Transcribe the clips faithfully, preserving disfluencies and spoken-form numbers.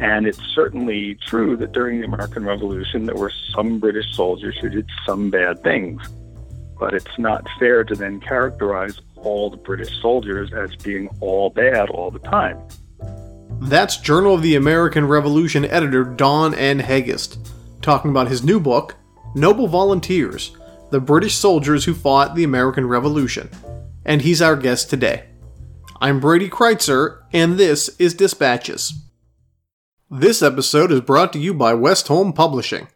And it's certainly true that during the American Revolution, there were some British soldiers who did some bad things. But it's not fair to then characterize all the British soldiers as being all bad all the time. That's Journal of the American Revolution editor Don N. Hagist, talking about his new book, Noble Volunteers, the British Soldiers Who Fought the American Revolution. And he's our guest today. I'm Brady Kreitzer, and this is Dispatches. This episode is brought to you by Westholme Publishing,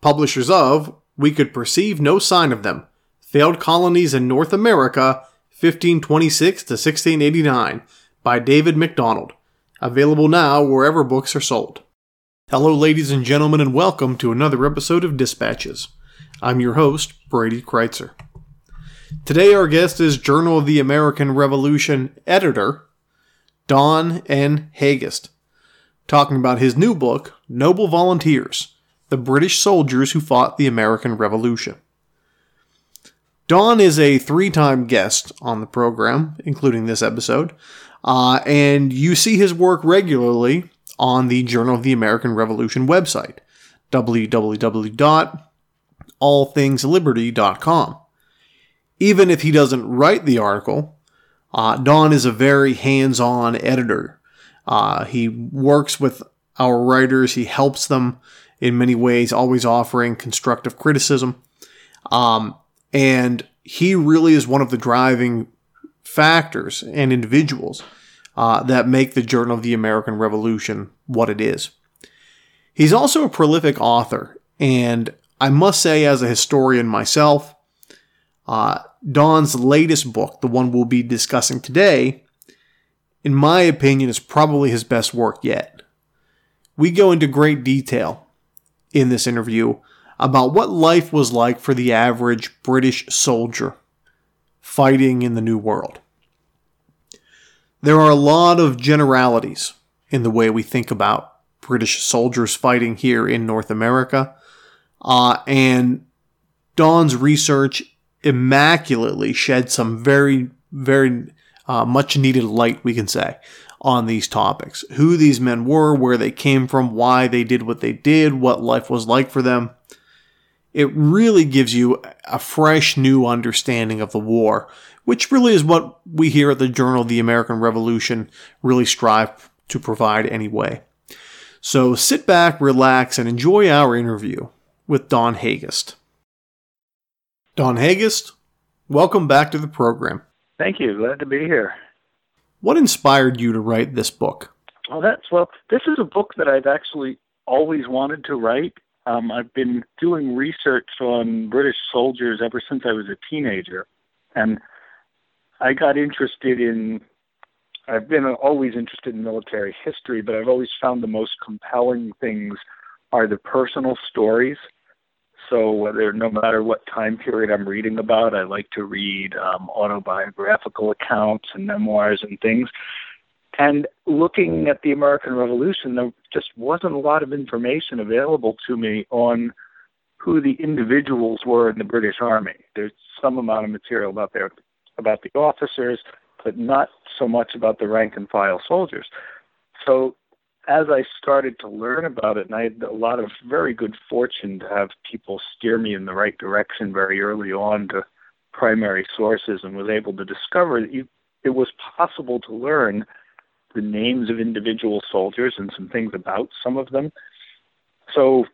publishers of We Could Perceive No Sign of Them, Failed Colonies in North America, fifteen twenty-six to sixteen eighty-nine, by David McDonald. Available now wherever books are sold. Hello, ladies and gentlemen, and welcome to another episode of Dispatches. I'm your host, Brady Kreitzer. Today our guest is Journal of the American Revolution editor, Don N. Hagist, talking about his new book, Noble Volunteers, the British Soldiers Who Fought the American Revolution. Don is a three-time guest on the program, including this episode, uh, and you see his work regularly on the Journal of the American Revolution website, w w w dot all things liberty dot com. Even if he doesn't write the article, uh, Don is a very hands-on editor. Uh, he works with our writers, he helps them in many ways, always offering constructive criticism, um, and he really is one of the driving factors and individuals uh, that make the Journal of the American Revolution what it is. He's also a prolific author, and I must say, as a historian myself, uh, Don's latest book, the one we'll be discussing today, in my opinion, is probably his best work yet. We go into great detail in this interview about what life was like for the average British soldier fighting in the New World. There are a lot of generalities in the way we think about British soldiers fighting here in North America, uh, and Don's research immaculately shed some very, very Uh, much needed light, we can say, on these topics. Who these men were, where they came from, why they did what they did, what life was like for them. It really gives you a fresh new understanding of the war, which really is what we here at the Journal of the American Revolution really strive to provide anyway. So sit back, relax, and enjoy our interview with Don Hagist. Don Hagist, welcome back to the program. Thank you. Glad to be here. What inspired you to write this book? Oh, that's well, this is a book that I've actually always wanted to write. Um, I've been doing research on British soldiers ever since I was a teenager. And I got interested in, I've been always interested in military history, but I've always found the most compelling things are the personal stories. So whether, no matter what time period I'm reading about, I like to read um, autobiographical accounts and memoirs and things. And looking at the American Revolution, there just wasn't a lot of information available to me on who the individuals were in the British Army. There's some amount of material about their, about the officers, but not so much about the rank and file soldiers. So as I started to learn about it, and I had a lot of very good fortune to have people steer me in the right direction very early on to primary sources, and was able to discover that you, it was possible to learn the names of individual soldiers and some things about some of them. So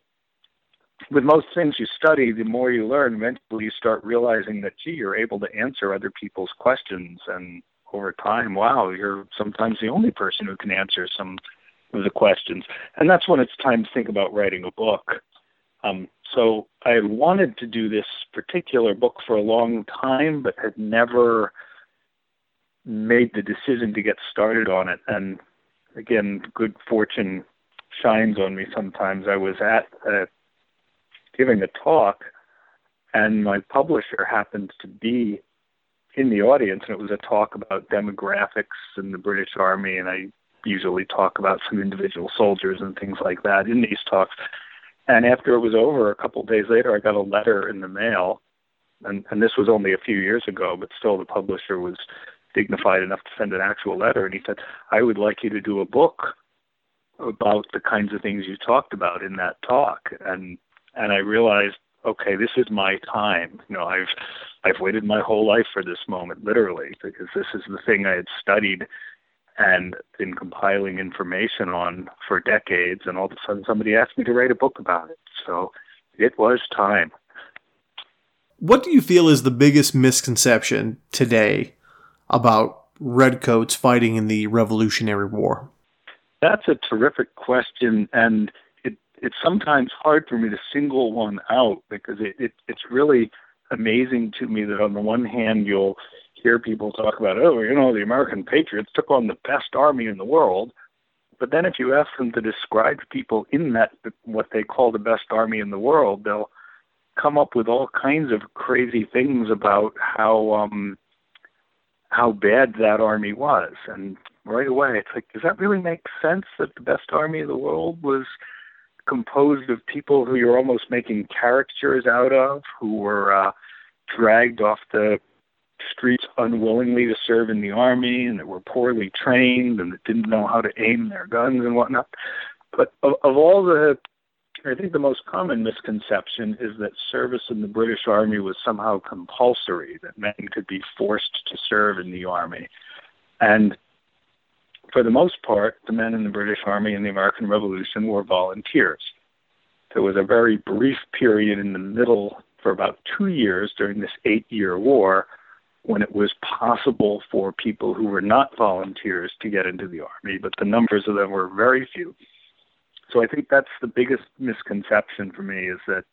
with most things you study, the more you learn, eventually you start realizing that, gee, you're able to answer other people's questions. And over time, wow, you're sometimes the only person who can answer some of the questions. And that's when it's time to think about writing a book. Um, so I wanted to do this particular book for a long time, but had never made the decision to get started on it. And again, good fortune shines on me sometimes. I was at a, giving a talk, and my publisher happened to be in the audience, and it was a talk about demographics and the British Army, and I usually talk about some individual soldiers and things like that in these talks. And after it was over, a couple of days later, I got a letter in the mail, and, and this was only a few years ago, but still the publisher was dignified enough to send an actual letter, and he said, I would like you to do a book about the kinds of things you talked about in that talk. And and I realized, okay, this is my time. You know, I've I've waited my whole life for this moment, literally, because this is the thing I had studied and been compiling information on for decades, and all of a sudden somebody asked me to write a book about it. So it was time. What do you feel is the biggest misconception today about redcoats fighting in the Revolutionary War? That's a terrific question, and it, it's sometimes hard for me to single one out, because it, it, it's really amazing to me that on the one hand you'll hear people talk about, oh, you know, the American patriots took on the best army in the world. But then if you ask them to describe people in that, what they call the best army in the world, they'll come up with all kinds of crazy things about how um, how bad that army was. And right away, it's like, does that really make sense that the best army in the world was composed of people who you're almost making caricatures out of, who were uh, dragged off the streets unwillingly to serve in the army, and that were poorly trained and that didn't know how to aim their guns and whatnot? But of, of all the, I think the most common misconception is that service in the British Army was somehow compulsory, that men could be forced to serve in the army. And for the most part, the men in the British Army in the American Revolution were volunteers. There was a very brief period in the middle for about two years during this eight-year war when it was possible for people who were not volunteers to get into the army, but the numbers of them were very few. So I think that's the biggest misconception for me, is that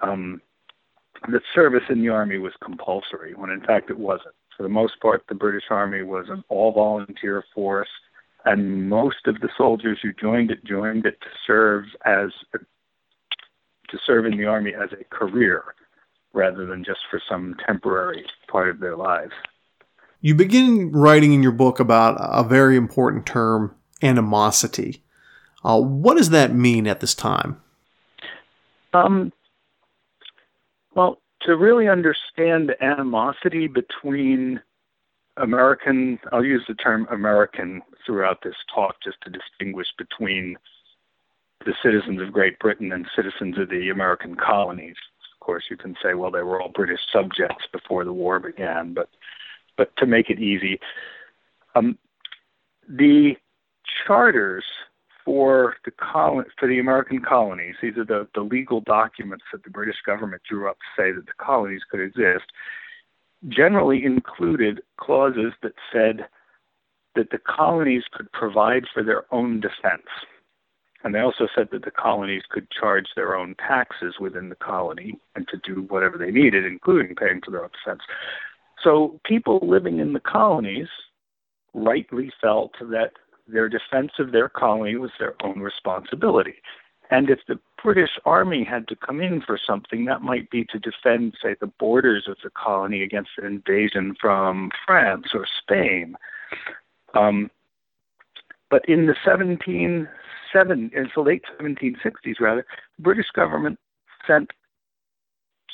um, that service in the army was compulsory, when in fact it wasn't. For the most part, the British Army was an all-volunteer force, and most of the soldiers who joined it joined it to serve as a, to serve in the army as a career, rather than just for some temporary part of their lives. You begin writing in your book about a very important term, animosity. Uh, what does that mean at this time? Um, well, to really understand animosity between American, I'll use the term American throughout this talk just to distinguish between the citizens of Great Britain and citizens of the American colonies. Of course, you can say, well, they were all British subjects before the war began, but but to make it easy, um, the charters for the colon- for the American colonies, these are the, the legal documents that the British government drew up to say that the colonies could exist, generally included clauses that said that the colonies could provide for their own defense. And they also said that the colonies could charge their own taxes within the colony and to do whatever they needed, including paying for their own defense. So people living in the colonies rightly felt that their defense of their colony was their own responsibility. And if the British Army had to come in for something, that might be to defend, say, the borders of the colony against an invasion from France or Spain. Um, but in the seventeen... Seven, until late seventeen sixties, rather, the British government sent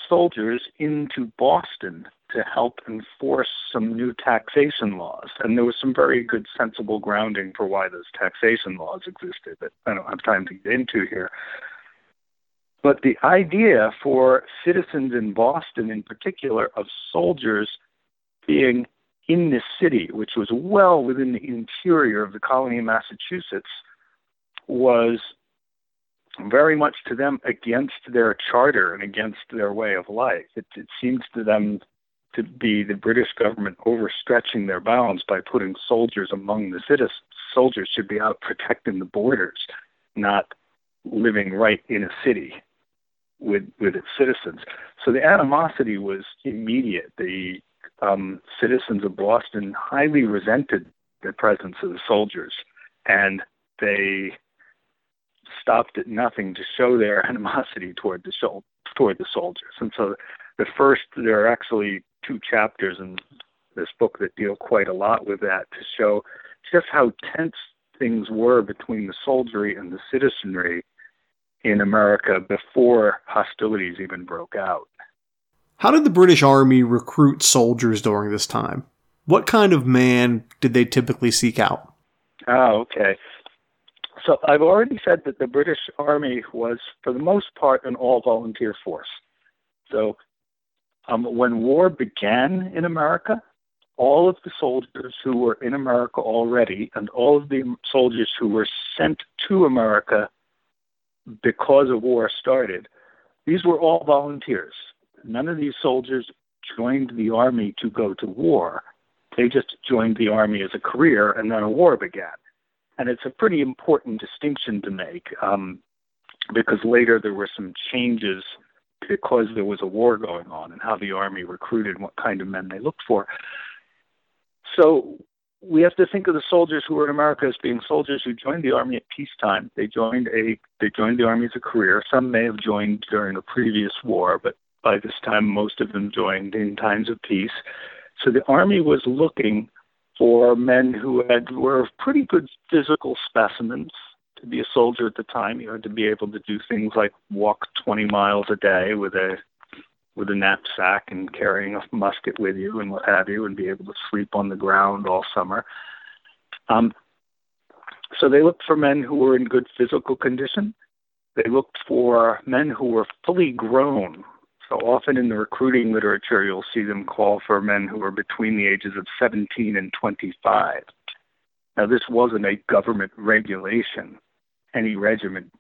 soldiers into Boston to help enforce some new taxation laws. And there was some very good, sensible grounding for why those taxation laws existed that I don't have time to get into here. But the idea for citizens in Boston in particular of soldiers being in this city, which was well within the interior of the colony of Massachusetts, was very much to them against their charter and against their way of life. It, it seems to them to be the British government overstretching their bounds by putting soldiers among the citizens. Soldiers should be out protecting the borders, not living right in a city with with its citizens. So the animosity was immediate. The um, citizens of Boston highly resented the presence of the soldiers, and they stopped at nothing to show their animosity toward the sol- toward the soldiers. And so the first, there are actually two chapters in this book that deal quite a lot with that to show just how tense things were between the soldiery and the citizenry in America before hostilities even broke out. How did the British Army recruit soldiers during this time? What kind of man did they typically seek out? Oh, okay. So I've already said that the British Army was, for the most part, an all-volunteer force. So um, when war began in America, all of the soldiers who were in America already and all of the soldiers who were sent to America because of war started, these were all volunteers. None of these soldiers joined the army to go to war. They just joined the army as a career, and then a war began. And it's a pretty important distinction to make, um, because later there were some changes because there was a war going on and how the army recruited and what kind of men they looked for. So we have to think of the soldiers who were in America as being soldiers who joined the army at peacetime. They joined a they joined the army as a career. Some may have joined during a previous war, but by this time most of them joined in times of peace. So the army was looking for men who had, were pretty good physical specimens. To be a soldier at the time, you had to be able to do things like walk twenty miles a day with a with a knapsack and carrying a musket with you and what have you, and be able to sleep on the ground all summer. Um, so they looked for men who were in good physical condition. They looked for men who were fully grown. So often in the recruiting literature, you'll see them call for men who are between the ages of seventeen and twenty-five. Now, this wasn't a government regulation. Any regiment,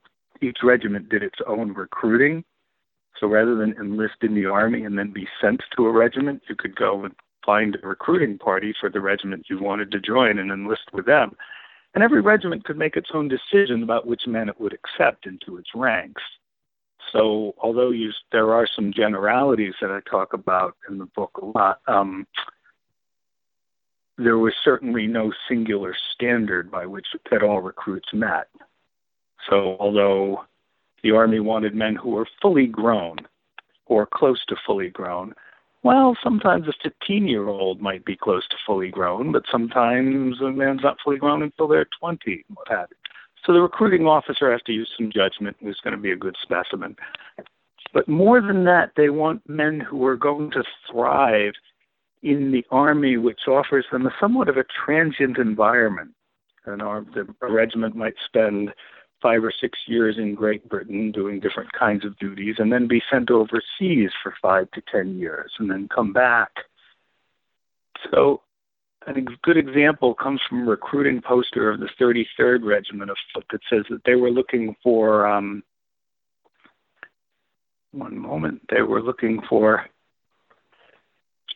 each regiment did its own recruiting. So rather than enlist in the army and then be sent to a regiment, you could go and find a recruiting party for the regiment you wanted to join and enlist with them. And every regiment could make its own decision about which men it would accept into its ranks. So although you, there are some generalities that I talk about in the book a lot, um, there was certainly no singular standard by which that all recruits met. So although the Army wanted men who were fully grown or close to fully grown, well, sometimes a fifteen-year-old might be close to fully grown, but sometimes a man's not fully grown until they're twenty, what have you. So the recruiting officer has to use some judgment who's going to be a good specimen. But more than that, they want men who are going to thrive in the army, which offers them a somewhat of a transient environment. An arm, a regiment might spend five or six years in Great Britain doing different kinds of duties and then be sent overseas for five to ten years and then come back. So a good example comes from a recruiting poster of the thirty-third Regiment of Foot that says that they were looking for, um, one moment, they were looking for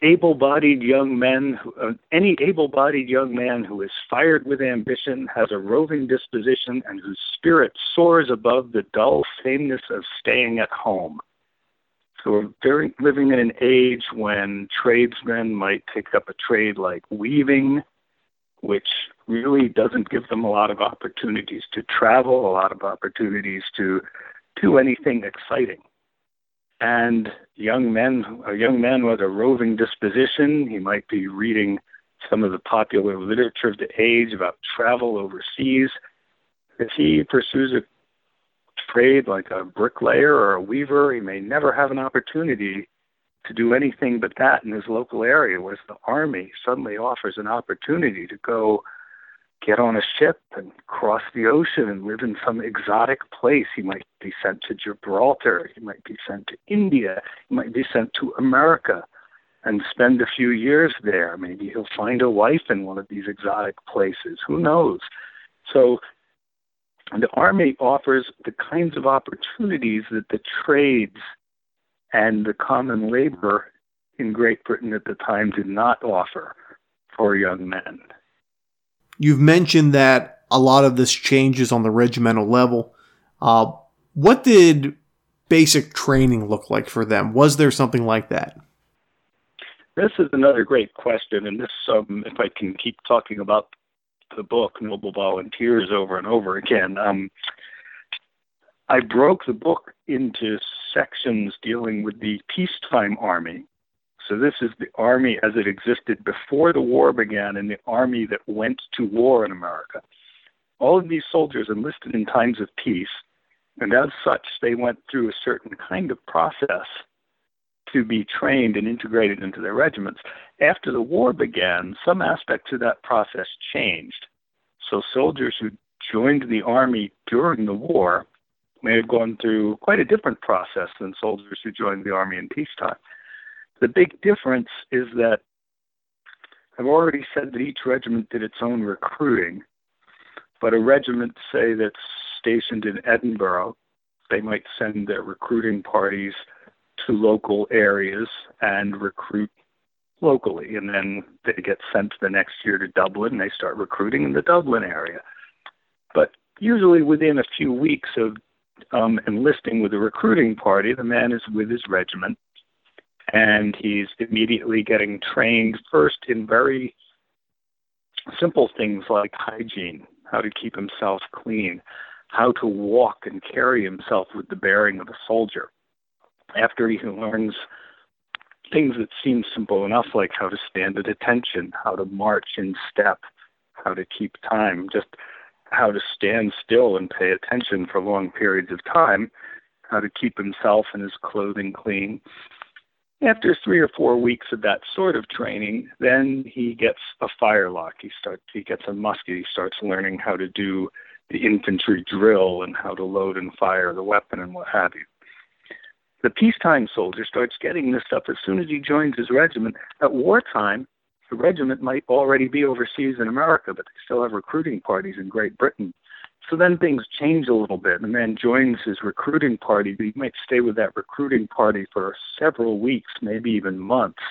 able-bodied young men, uh, any able-bodied young man who is fired with ambition, has a roving disposition, and whose spirit soars above the dull sameness of staying at home. So we're very, living in an age when tradesmen might take up a trade like weaving, which really doesn't give them a lot of opportunities to travel, a lot of opportunities to do anything exciting. And young men, a young man with a roving disposition, he might be reading some of the popular literature of the age about travel overseas. If he pursues a trade like a bricklayer or a weaver, he may never have an opportunity to do anything but that in his local area, whereas the army suddenly offers an opportunity to go get on a ship and cross the ocean and live in some exotic place. He might be sent to Gibraltar. He might be sent to India. He might be sent to America and spend a few years there. Maybe he'll find a wife in one of these exotic places. Who knows? So the Army offers the kinds of opportunities that the trades and the common labor in Great Britain at the time did not offer for young men. You've mentioned that a lot of this changes on the regimental level. Uh, what did basic training look like for them? Was there something like that? This is another great question, and this, um, if I can keep talking about the book Noble Volunteers over and over again. Um, I broke the book into sections dealing with the peacetime army. So this is the army as it existed before the war began and the army that went to war in America. All of these soldiers enlisted in times of peace, and as such, they went through a certain kind of process to be trained and integrated into their regiments. After the war began, some aspects of that process changed. So soldiers who joined the army during the war may have gone through quite a different process than soldiers who joined the army in peacetime. The big difference is that I've already said that each regiment did its own recruiting, but a regiment, say, that's stationed in Edinburgh, they might send their recruiting parties to local areas and recruit locally, and then they get sent the next year to Dublin, and they start recruiting in the Dublin area. But usually within a few weeks of um, enlisting with a recruiting party, the man is with his regiment, and he's immediately getting trained first in very simple things like hygiene, how to keep himself clean, how to walk and carry himself with the bearing of a soldier. After he learns things that seem simple enough, like how to stand at attention, how to march in step, how to keep time, just how to stand still and pay attention for long periods of time, how to keep himself and his clothing clean. After three or four weeks of that sort of training, then he gets a firelock. He starts, he gets a musket. He starts learning how to do the infantry drill and how to load and fire the weapon and what have you. The peacetime soldier starts getting this stuff as soon as he joins his regiment. At wartime, the regiment might already be overseas in America, but they still have recruiting parties in Great Britain. So then things change a little bit. The man joins his recruiting party, but he might stay with that recruiting party for several weeks, maybe even months,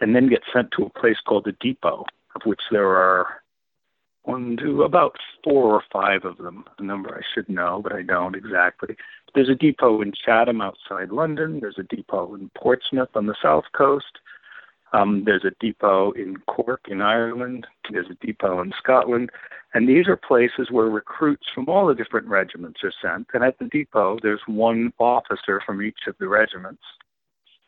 and then get sent to a place called the depot, of which there are one, two, about four or five of them. A number I should know, but I don't exactly. There's a depot in Chatham outside London. There's a depot in Portsmouth on the south coast. Um, there's a depot in Cork in Ireland. There's a depot in Scotland. And these are places where recruits from all the different regiments are sent. And at the depot, there's one officer from each of the regiments.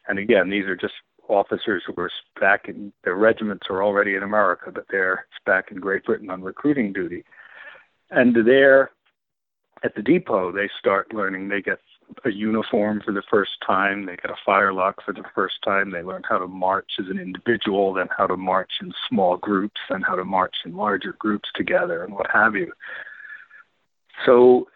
And again, these are just officers who are back in, their regiments are already in America, but they're back in Great Britain on recruiting duty. And there at the depot, they start learning. They get a uniform for the first time. They get a firelock for the first time. They learn how to march as an individual, then how to march in small groups, then how to march in larger groups together, and what have you. So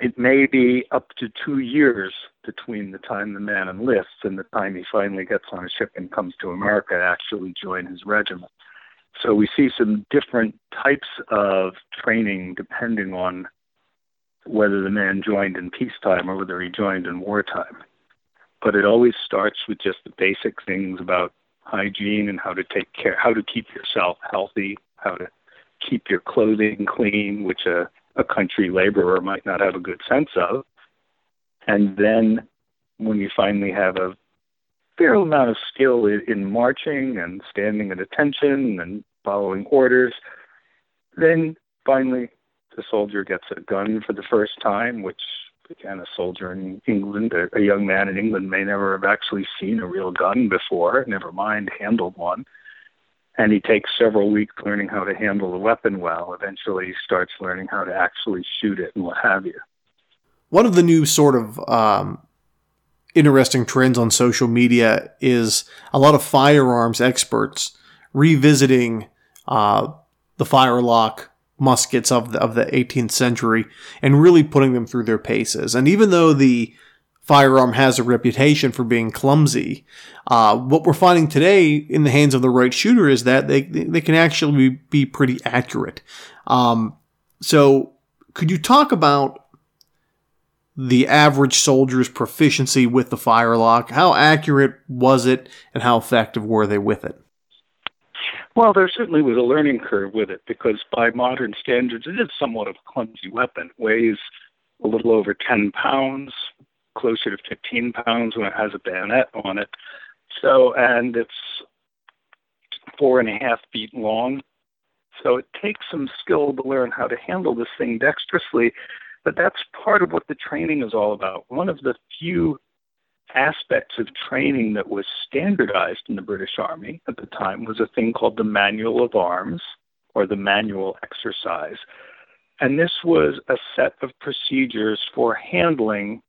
it may be up to two years between the time the man enlists and the time he finally gets on a ship and comes to America to actually join his regiment. So we see some different types of training depending on whether the man joined in peacetime or whether he joined in wartime. But it always starts with just the basic things about hygiene and how to take care, how to keep yourself healthy, how to keep your clothing clean, which a, a country laborer might not have a good sense of. And then when you finally have a fair amount of skill in, in marching and standing at attention and following orders, then finally the soldier gets a gun for the first time, which, again, a soldier in England, a young man in England may never have actually seen a real gun before, never mind handled one. And he takes several weeks learning how to handle a weapon well. Eventually he starts learning how to actually shoot it and what have you. One of the new sort of um, interesting trends on social media is a lot of firearms experts revisiting uh, the firelock muskets of the, of the eighteenth century and really putting them through their paces. And even though the firearm has a reputation for being clumsy, uh, what we're finding today in the hands of the right shooter is that they they can actually be pretty accurate. Um, so could you talk about the average soldier's proficiency with the firelock? How accurate was it and how effective were they with it? Well, there certainly was a learning curve with it because by modern standards, it is somewhat of a clumsy weapon. It weighs a little over ten pounds, closer to fifteen pounds when it has a bayonet on it. So, and it's four and a half feet long So it takes some skill to learn how to handle this thing dexterously, but that's part of what the training is all about. One of the few aspects of training that was standardized in the British Army at the time was a thing called the Manual of Arms, or the Manual Exercise. And this was a set of procedures for handling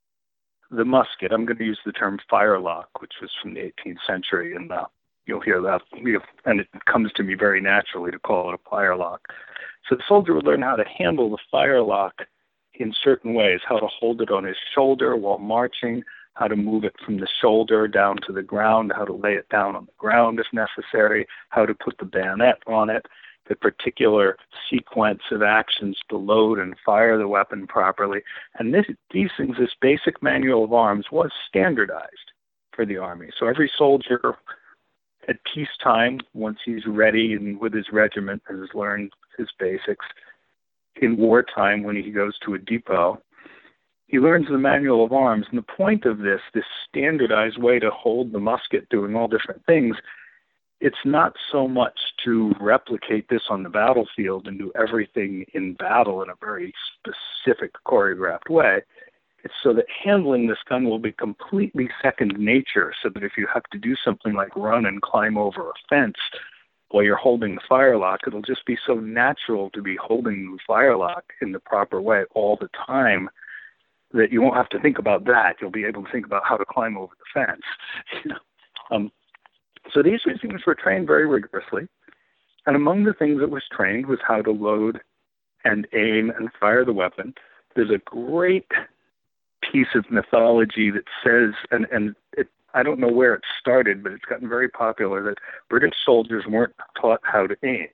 the musket. I'm going to use the term firelock, which was from the eighteenth century, and uh, you'll hear that. And it comes to me very naturally to call it a firelock. So the soldier would learn how to handle the firelock in certain ways, how to hold it on his shoulder while marching, how to move it from the shoulder down to the ground, how to lay it down on the ground if necessary, how to put the bayonet on it, the particular sequence of actions to load and fire the weapon properly. And this, these things, this basic Manual of Arms was standardized for the Army. So every soldier at peacetime, once he's ready and with his regiment, has learned his basics. In wartime, when he goes to a depot, he learns the Manual of Arms. And the point of this, this standardized way to hold the musket doing all different things, it's not so much to replicate this on the battlefield and do everything in battle in a very specific choreographed way. It's so that handling this gun will be completely second nature, so that if you have to do something like run and climb over a fence while you're holding the firelock, it'll just be so natural to be holding the firelock in the proper way all the time that you won't have to think about that. You'll be able to think about how to climb over the fence. You know? um, so these things were trained very rigorously. And among the things that was trained was how to load and aim and fire the weapon. There's a great piece of mythology that says, and, and it, I don't know where it started, but it's gotten very popular, that British soldiers weren't taught how to aim.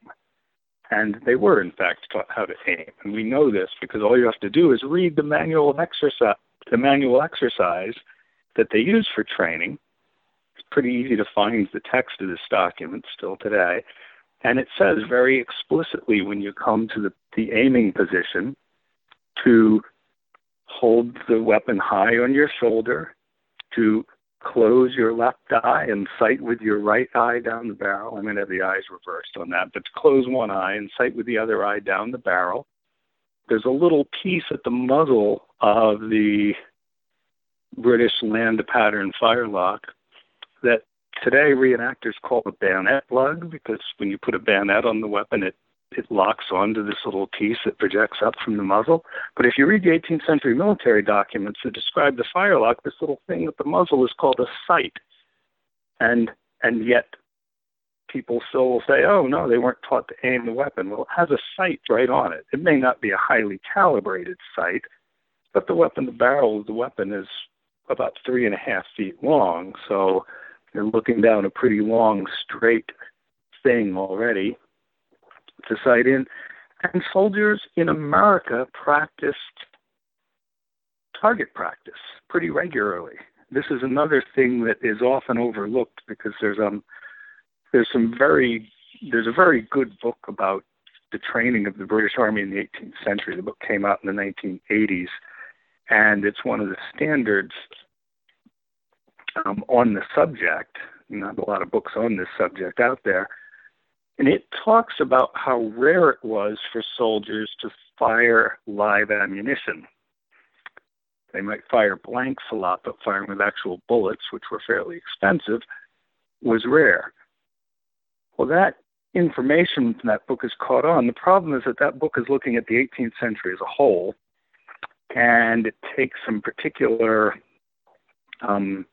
And they were, in fact, taught how to aim. And we know this because all you have to do is read the manual of exercise, the manual exercise that they use for training. It's pretty easy to find the text of this document still today. And it says very explicitly, when you come to the, the aiming position, to hold the weapon high on your shoulder, to close your left eye and sight with your right eye down the barrel. I'm going to have the eyes reversed on that, but to close one eye and sight with the other eye down the barrel. There's a little piece at the muzzle of the British land pattern firelock that today reenactors call the bayonet lug, because when you put a bayonet on the weapon, it it locks onto this little piece that projects up from the muzzle. But if you read the eighteenth century military documents that describe the firelock, this little thing at the muzzle is called a sight. And and yet people still will say, oh, no, they weren't taught to aim the weapon. Well, it has a sight right on it. It may not be a highly calibrated sight, but the weapon, the barrel of the weapon is about three and a half feet long. So you're looking down a pretty long, straight thing already to sight in. And soldiers in America practiced target practice pretty regularly. This is another thing that is often overlooked, because there's um there's some very there's a very good book about the training of the British Army in the eighteenth century. The book came out in the nineteen eighties, and it's one of the standards um, on the subject. Not a lot of books on this subject out there. And it talks about how rare it was for soldiers to fire live ammunition. They might fire blanks a lot, but firing with actual bullets, which were fairly expensive, was rare. Well, that information from that book is caught on. The problem is that that book is looking at the eighteenth century as a whole, and it takes some particular um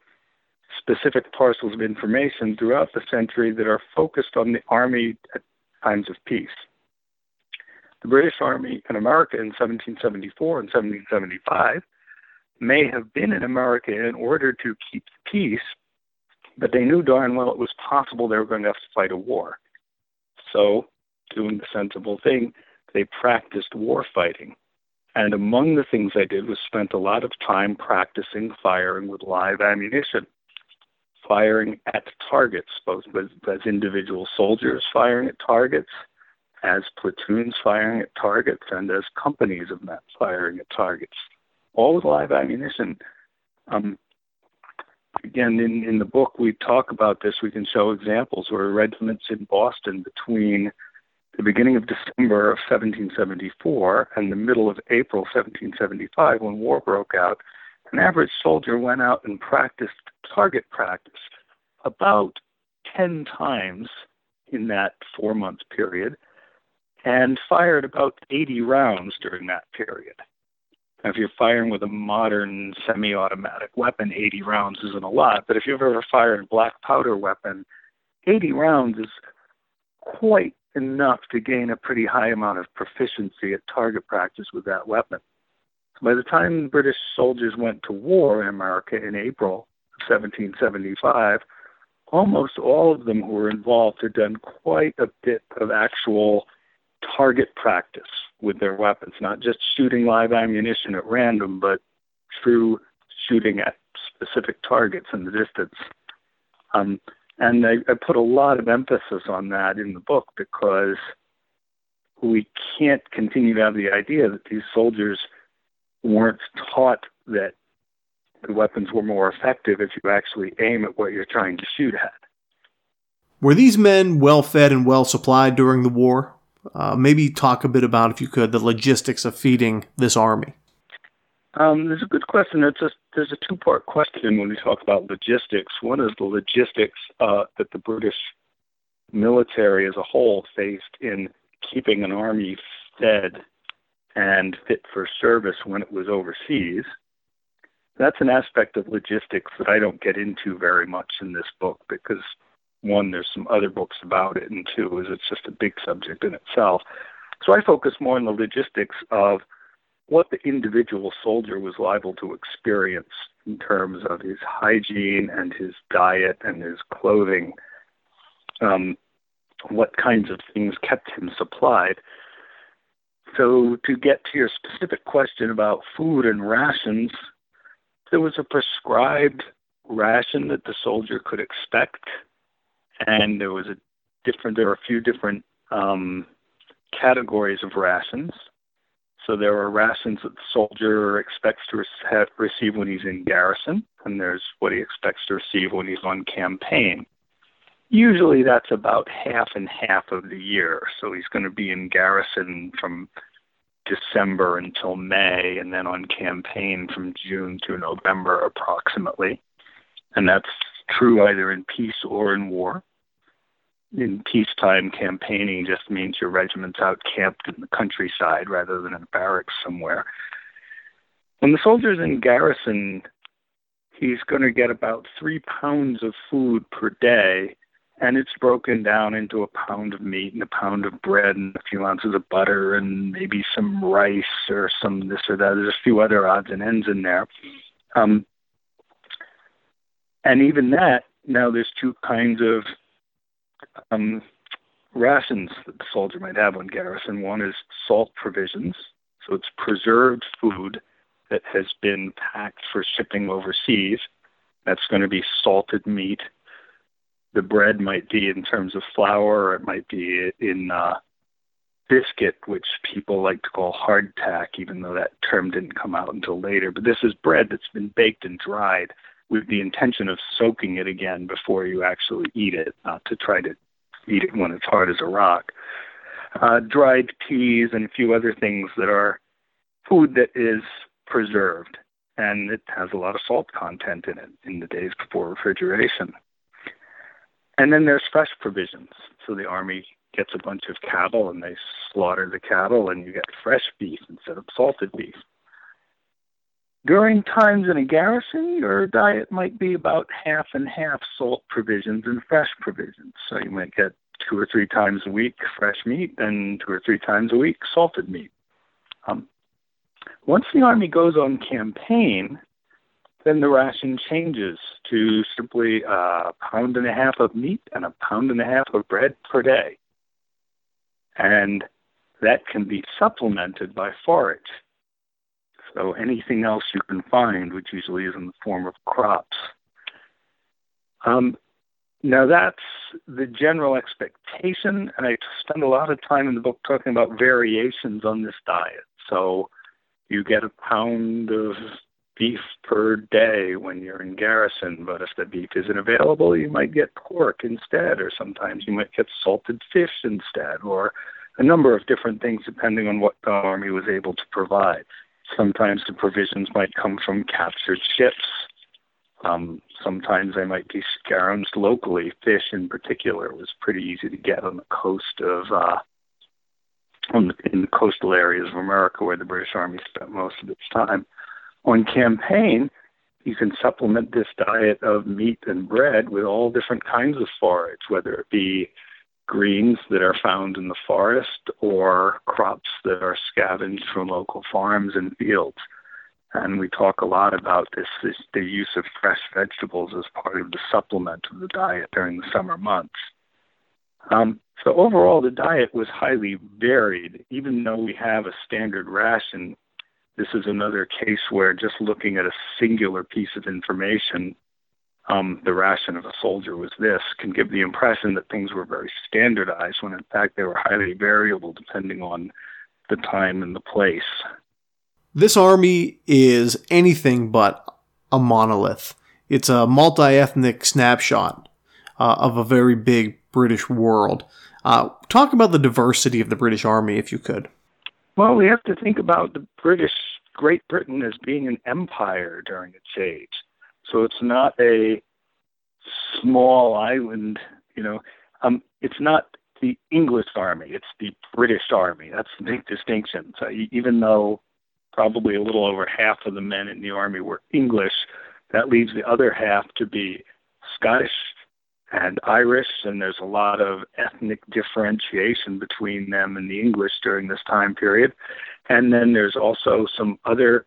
specific parcels of information throughout the century that are focused on the Army at times of peace. The British Army in America in seventeen seventy-four and seventeen seventy-five may have been in America in order to keep the peace, but they knew darn well it was possible they were going to have to fight a war. So, doing the sensible thing, they practiced war fighting. And among the things they did was spent a lot of time practicing firing with live ammunition, firing at targets, both as, as individual soldiers firing at targets, as platoons firing at targets, and as companies of men firing at targets, all with live ammunition. Um, again, in, in the book, we talk about this. We can show examples where regiments in Boston between the beginning of December of seventeen seventy-four and the middle of April seventeen seventy-five, when war broke out, an average soldier went out and practiced target practice about ten times in that four-month period and fired about eighty rounds during that period. Now, if you're firing with a modern semi-automatic weapon, eighty rounds isn't a lot, but if you've ever fired a black powder weapon, eighty rounds is quite enough to gain a pretty high amount of proficiency at target practice with that weapon. By the time British soldiers went to war in America in April of seventeen seventy-five, almost all of them who were involved had done quite a bit of actual target practice with their weapons, not just shooting live ammunition at random, but true shooting at specific targets in the distance. Um, and I, I put a lot of emphasis on that in the book because we can't continue to have the idea that these soldiers weren't taught that the weapons were more effective if you actually aim at what you're trying to shoot at. Were these men well-fed and well-supplied during the war? Uh, maybe talk a bit about, if you could, the logistics of feeding this army. Um, there's a good question. It's a, there's a two-part question when we talk about logistics. One is the logistics uh, that the British military as a whole faced in keeping an army fed and fit for service when it was overseas. That's an aspect of logistics that I don't get into very much in this book because, one, there's some other books about it, and two, is it's just a big subject in itself. So I focus more on the logistics of what the individual soldier was liable to experience in terms of his hygiene and his diet and his clothing, um, what kinds of things kept him supplied. So to get to your specific question about food and rations, there was a prescribed ration that the soldier could expect, and there was a different. There were a few different um, categories of rations. So there are rations that the soldier expects to have, receive when he's in garrison, and there's what he expects to receive when he's on campaign. Usually that's about half and half of the year. So he's going to be in garrison from December until May, and then on campaign from June through November approximately. And that's true either in peace or in war. In peacetime, campaigning just means your regiment's out camped in the countryside rather than in a barracks somewhere. When the soldier's in garrison, he's going to get about three pounds of food per day, and it's broken down into a pound of meat and a pound of bread and a few ounces of butter and maybe some rice or some this or that. There's a few other odds and ends in there. Um, and even that, now there's two kinds of um, rations that the soldier might have on garrison. One is salt provisions, so it's preserved food that has been packed for shipping overseas. That's going to be salted meat. The bread might be in terms of flour, or it might be in uh, biscuit, which people like to call hardtack, even though that term didn't come out until later. But this is bread that's been baked and dried with the intention of soaking it again before you actually eat it, not to try to eat it when it's hard as a rock. Uh, dried peas and a few other things that are food that is preserved, and it has a lot of salt content in it in the days before refrigeration. And then there's fresh provisions. So the army gets a bunch of cattle and they slaughter the cattle and you get fresh beef instead of salted beef. During times in a garrison, your diet might be about half and half salt provisions and fresh provisions. So you might get two or three times a week fresh meat and two or three times a week salted meat. Um, once the army goes on campaign, then the ration changes to simply a pound and a half of meat and a pound and a half of bread per day. And that can be supplemented by forage. So anything else you can find, which usually is in the form of crops. Um, now that's the general expectation, and I spend a lot of time in the book talking about variations on this diet. So you get a pound of beef per day when you're in garrison, but if the beef isn't available, you might get pork instead, or sometimes you might get salted fish instead, or a number of different things depending on what the Army was able to provide. Sometimes the provisions might come from captured ships. Um, sometimes they might be scavenged locally. Fish, in particular, was pretty easy to get on the coast of uh, on the, in the coastal areas of America, where the British Army spent most of its time. On campaign, you can supplement this diet of meat and bread with all different kinds of forage, whether it be greens that are found in the forest or crops that are scavenged from local farms and fields. And we talk a lot about this, this the use of fresh vegetables as part of the supplement of the diet during the summer months. Um, so overall, the diet was highly varied. Even though we have a standard ration, this is another case where just looking at a singular piece of information, um, the ration of a soldier was this, can give the impression that things were very standardized when in fact they were highly variable depending on the time and the place. This army is anything but a monolith. It's a multi-ethnic snapshot uh, of a very big British world. Uh, talk about the diversity of the British Army, if you could. Well, we have to think about the British, Great Britain, as being an empire during its age. So it's not a small island, you know. Um, it's not the English Army. It's the British Army. That's the big distinction. So even though probably a little over half of the men in the Army were English, that leaves the other half to be Scottish and Irish, and there's a lot of ethnic differentiation between them and the English during this time period. And then there's also some other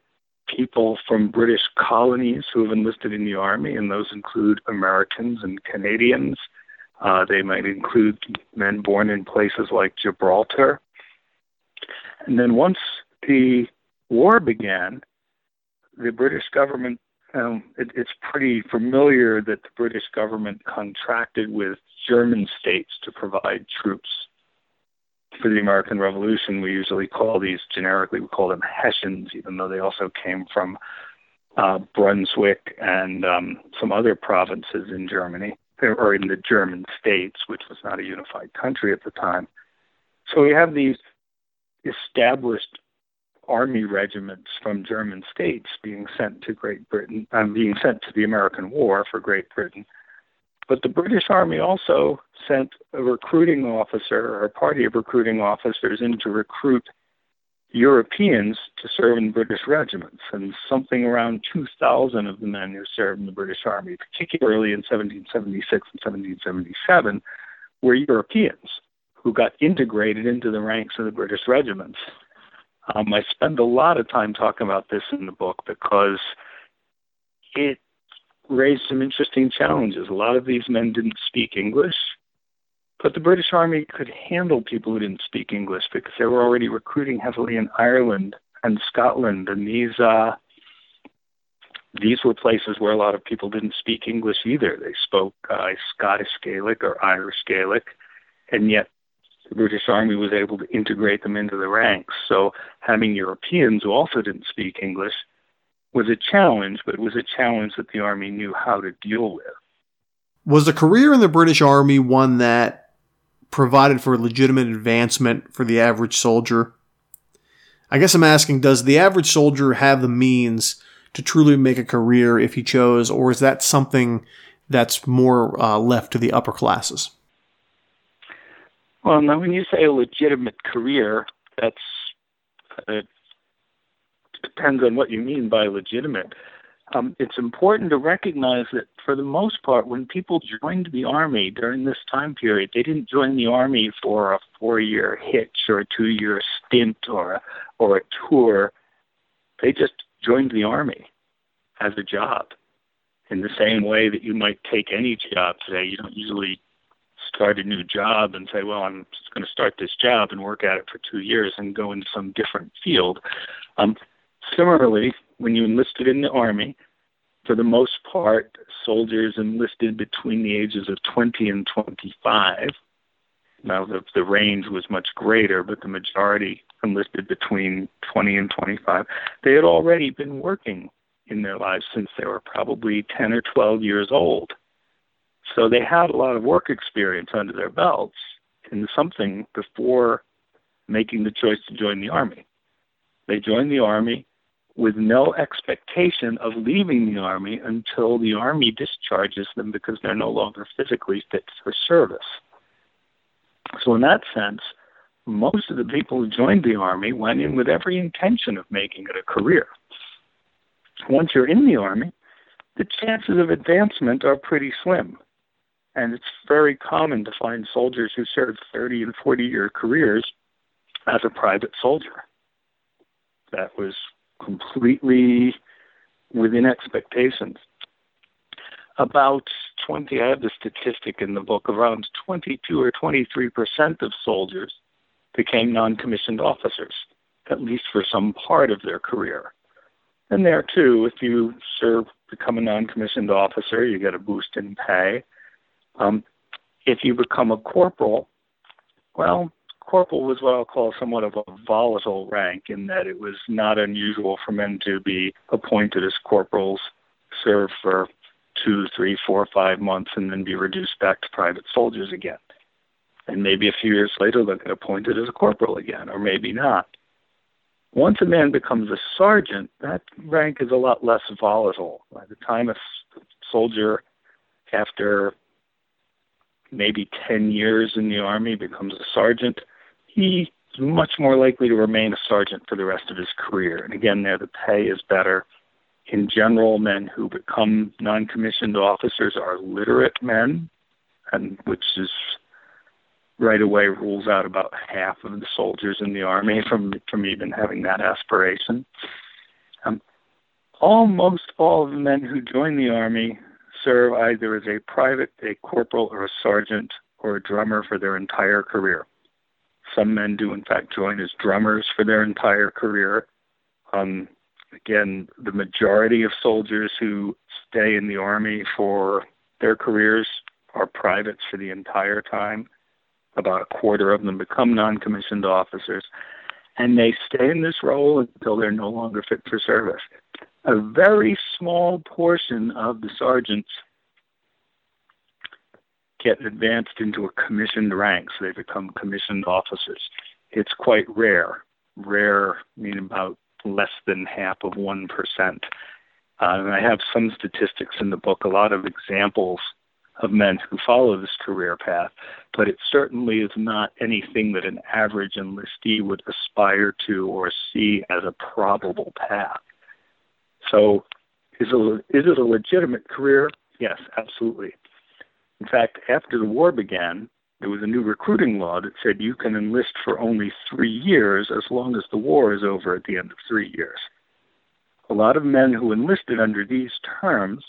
people from British colonies who have enlisted in the Army, and those include Americans and Canadians. Uh, they might include men born in places like Gibraltar. And then once the war began, the British government, um, it, it's pretty familiar that the British government contracted with German states to provide troops. For the American Revolution, we usually call these, generically, we call them Hessians, even though they also came from uh, Brunswick and um, some other provinces in Germany, or in the German states, which was not a unified country at the time. So we have these established Army regiments from German states being sent to Great Britain, um, being sent to the American War for Great Britain. But the British Army also sent a recruiting officer or a party of recruiting officers in to recruit Europeans to serve in British regiments. And something around two thousand of the men who served in the British Army, particularly in seventeen seventy-six and seventeen seventy-seven, were Europeans who got integrated into the ranks of the British regiments. Um, I spend a lot of time talking about this in the book because it raised some interesting challenges. A lot of these men didn't speak English, but the British Army could handle people who didn't speak English because they were already recruiting heavily in Ireland and Scotland, and these uh, these were places where a lot of people didn't speak English either. They spoke uh, Scottish Gaelic or Irish Gaelic, and yet the British Army was able to integrate them into the ranks. So having Europeans who also didn't speak English was a challenge, but it was a challenge that the Army knew how to deal with. Was the career in the British Army one that provided for legitimate advancement for the average soldier? I guess I'm asking, does the average soldier have the means to truly make a career if he chose, or is that something that's more uh, left to the upper classes? Well, now when you say a legitimate career, that's uh, depends on what you mean by legitimate. Um, it's important to recognize that for the most part, when people joined the Army during this time period, they didn't join the Army for a four-year hitch or a two-year stint or a, or a tour. They just joined the Army as a job. In the same way that you might take any job today, you don't usually start a new job and say, well, I'm just going to start this job and work at it for two years and go into some different field. Um, similarly, when you enlisted in the Army, for the most part, soldiers enlisted between the ages of twenty and twenty-five. Now, the, the range was much greater, but the majority enlisted between twenty and twenty-five. They had already been working in their lives since they were probably ten or twelve years old. So they had a lot of work experience under their belts in something before making the choice to join the Army. They joined the Army with no expectation of leaving the Army until the Army discharges them because they're no longer physically fit for service. So in that sense, most of the people who joined the Army went in with every intention of making it a career. Once you're in the Army, the chances of advancement are pretty slim. And it's very common to find soldiers who serve thirty and forty year careers as a private soldier. That was completely within expectations. About twenty, I have the statistic in the book, around twenty-two or twenty-three percent of soldiers became non-commissioned officers, at least for some part of their career. And there too, if you serve, become a non-commissioned officer, you get a boost in pay. Um, if you become a corporal, well, corporal was what I'll call somewhat of a volatile rank in that it was not unusual for men to be appointed as corporals, serve for two, three, four, five months, and then be reduced back to private soldiers again. And maybe a few years later, they'll get appointed as a corporal again, or maybe not. Once a man becomes a sergeant, that rank is a lot less volatile. By the time a soldier, after maybe ten years in the Army, becomes a sergeant, he's much more likely to remain a sergeant for the rest of his career. And again, there the pay is better. In general, men who become non-commissioned officers are literate men, and which is right away rules out about half of the soldiers in the Army from, from even having that aspiration. Um, almost all of the men who join the Army serve either as a private, a corporal, or a sergeant, or a drummer for their entire career. Some men do, in fact, join as drummers for their entire career. Um, again, the majority of soldiers who stay in the Army for their careers are privates for the entire time. About a quarter of them become non-commissioned officers, and they stay in this role until they're no longer fit for service. A very small portion of the sergeants get advanced into a commissioned rank, so they become commissioned officers. It's quite rare. Rare, I mean, about less than half of one percent. Uh, and I have some statistics in the book, a lot of examples of men who follow this career path, but it certainly is not anything that an average enlistee would aspire to or see as a probable path. So is it a legitimate career? Yes, absolutely. In fact, after the war began, there was a new recruiting law that said you can enlist for only three years as long as the war is over at the end of three years. A lot of men who enlisted under these terms,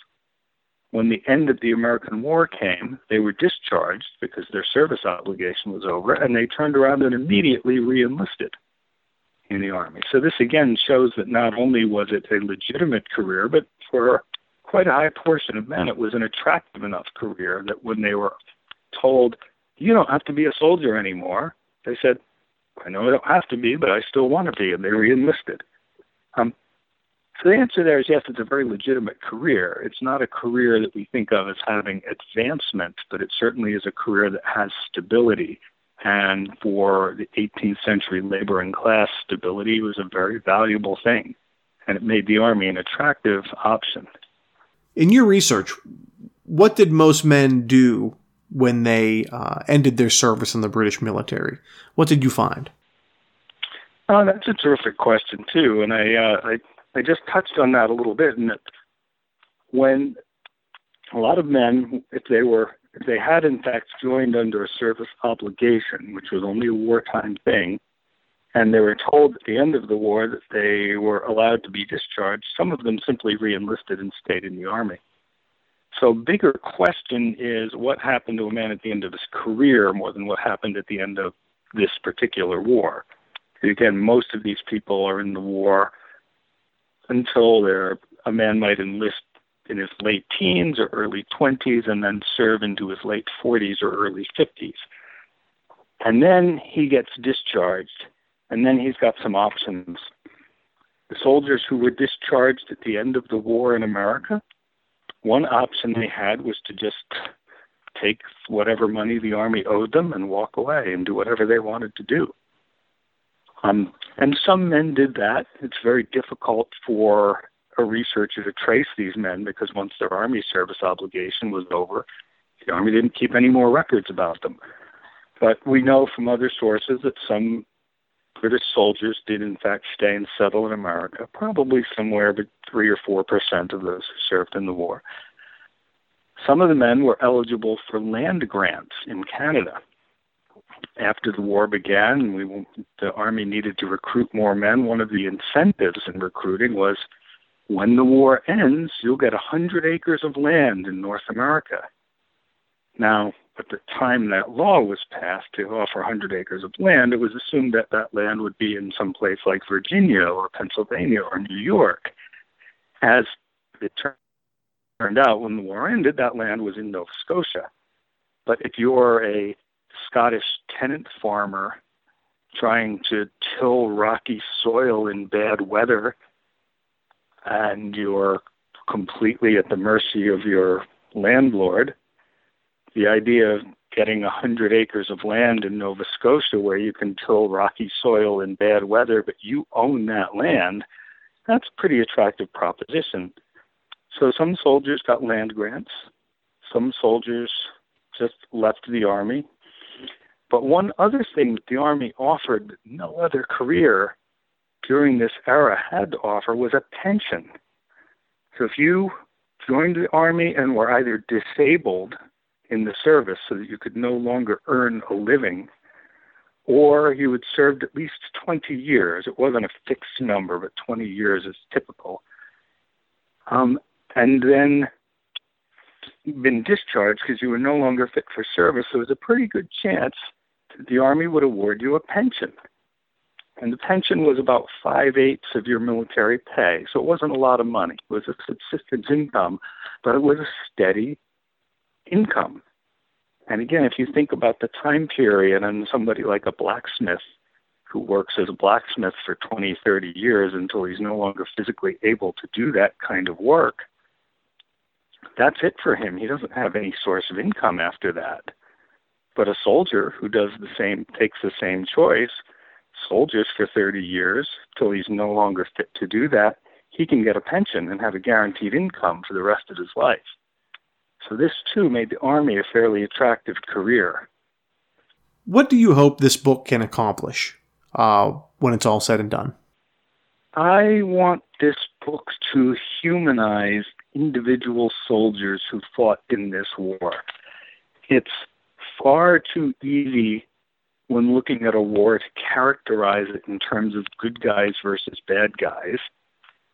when the end of the American War came, they were discharged because their service obligation was over, and they turned around and immediately re-enlisted in the Army. So this again shows that not only was it a legitimate career, but for quite a high portion of men, it was an attractive enough career that when they were told, you don't have to be a soldier anymore, they said, I know I don't have to be, but I still want to be, and they re-enlisted. Um, So the answer there is yes, it's a very legitimate career. It's not a career that we think of as having advancement, but it certainly is a career that has stability. And for the eighteenth century laboring class, stability was a very valuable thing, and it made the Army an attractive option. In your research, what did most men do when they uh, ended their service in the British military? What did you find? Oh, that's a terrific question, too. And I... Uh, I I just touched on that a little bit, and that when a lot of men, if they were, if they had in fact joined under a service obligation, which was only a wartime thing, and they were told at the end of the war that they were allowed to be discharged, some of them simply re-enlisted and stayed in the Army. So bigger question is what happened to a man at the end of his career more than what happened at the end of this particular war. Again, most of these people are in the war until there, a man might enlist in his late teens or early twenties and then serve into his late forties or early fifties. And then he gets discharged, and then he's got some options. The soldiers who were discharged at the end of the war in America, one option they had was to just take whatever money the Army owed them and walk away and do whatever they wanted to do. Um, and some men did that. It's very difficult for a researcher to trace these men because once their army service obligation was over, the army didn't keep any more records about them. But we know from other sources that some British soldiers did in fact stay and settle in America, probably somewhere but three or four percent of those who served in the war. Some of the men were eligible for land grants in Canada. After the war began, we, the Army needed to recruit more men. One of the incentives in recruiting was, when the war ends, you'll get one hundred acres of land in North America. Now, at the time that law was passed to offer one hundred acres of land, it was assumed that that land would be in some place like Virginia or Pennsylvania or New York. As it turned out, when the war ended, that land was in Nova Scotia. But if you're a Scottish tenant farmer trying to till rocky soil in bad weather, and you're completely at the mercy of your landlord, the idea of getting one hundred acres of land in Nova Scotia where you can till rocky soil in bad weather, but you own that land, that's a pretty attractive proposition. So some soldiers got land grants. Some soldiers just left the Army. But one other thing that the Army offered that no other career during this era had to offer was a pension. So if you joined the Army and were either disabled in the service so that you could no longer earn a living, or you had served at least twenty years, it wasn't a fixed number, but twenty years is typical, um, and then been discharged because you were no longer fit for service, there was a pretty good chance that the Army would award you a pension. And the pension was about five-eighths of your military pay, so it wasn't a lot of money. It was a subsistence income, but it was a steady income. And again, if you think about the time period and somebody like a blacksmith who works as a blacksmith for twenty, thirty years until he's no longer physically able to do that kind of work, that's it for him. He doesn't have any source of income after that. But a soldier who does the same, takes the same choice, soldiers for thirty years till he's no longer fit to do that, he can get a pension and have a guaranteed income for the rest of his life. So this, too, made the Army a fairly attractive career. What do you hope this book can accomplish uh, when it's all said and done? I want this book to humanize individual soldiers who fought in this war. It's far too easy when looking at a war to characterize it in terms of good guys versus bad guys,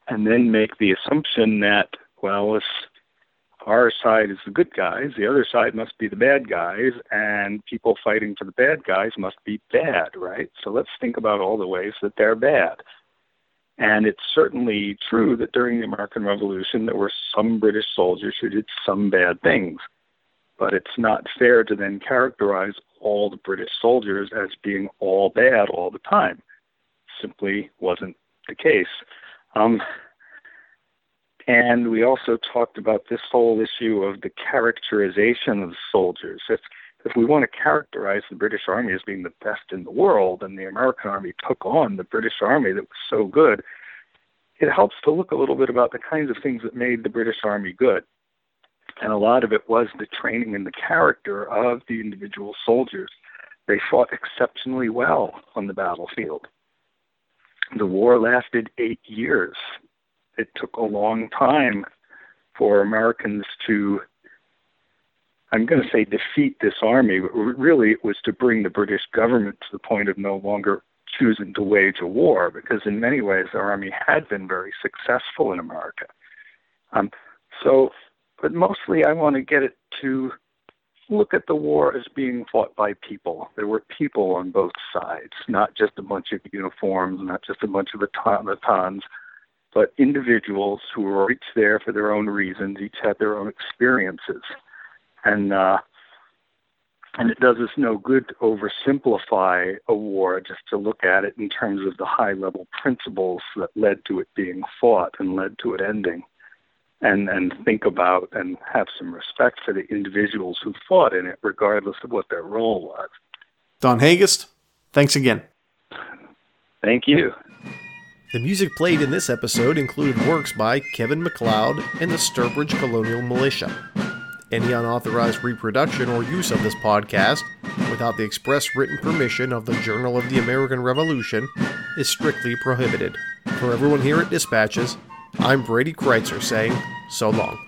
and then make the assumption that, well, it's our side is the good guys, the other side must be the bad guys, and people fighting for the bad guys must be bad, right? So let's think about all the ways that they're bad. And it's certainly true that during the American Revolution, there were some British soldiers who did some bad things. But it's not fair to then characterize all the British soldiers as being all bad all the time. Simply wasn't the case. Um, And we also talked about this whole issue of the characterization of soldiers. If if we want to characterize the British Army as being the best in the world, and the American Army took on the British Army that was so good, it helps to look a little bit about the kinds of things that made the British Army good. And a lot of it was the training and the character of the individual soldiers. They fought exceptionally well on the battlefield. The war lasted eight years. It took a long time for Americans to, I'm going to say defeat this army, but really it was to bring the British government to the point of no longer choosing to wage a war, because in many ways our army had been very successful in America. Um, so, but mostly I want to get it to look at the war as being fought by people. There were people on both sides, not just a bunch of uniforms, not just a bunch of automatons, but individuals who were each there for their own reasons, each had their own experiences. And uh, and it does us no good to oversimplify a war just to look at it in terms of the high-level principles that led to it being fought and led to it ending, and, and think about and have some respect for the individuals who fought in it, regardless of what their role was. Don Hagist, thanks again. Thank you. The music played in this episode included works by Kevin MacLeod and the Sturbridge Colonial Militia. Any unauthorized reproduction or use of this podcast, without the express written permission of the Journal of the American Revolution, is strictly prohibited. For everyone here at Dispatches, I'm Brady Kreitzer saying so long.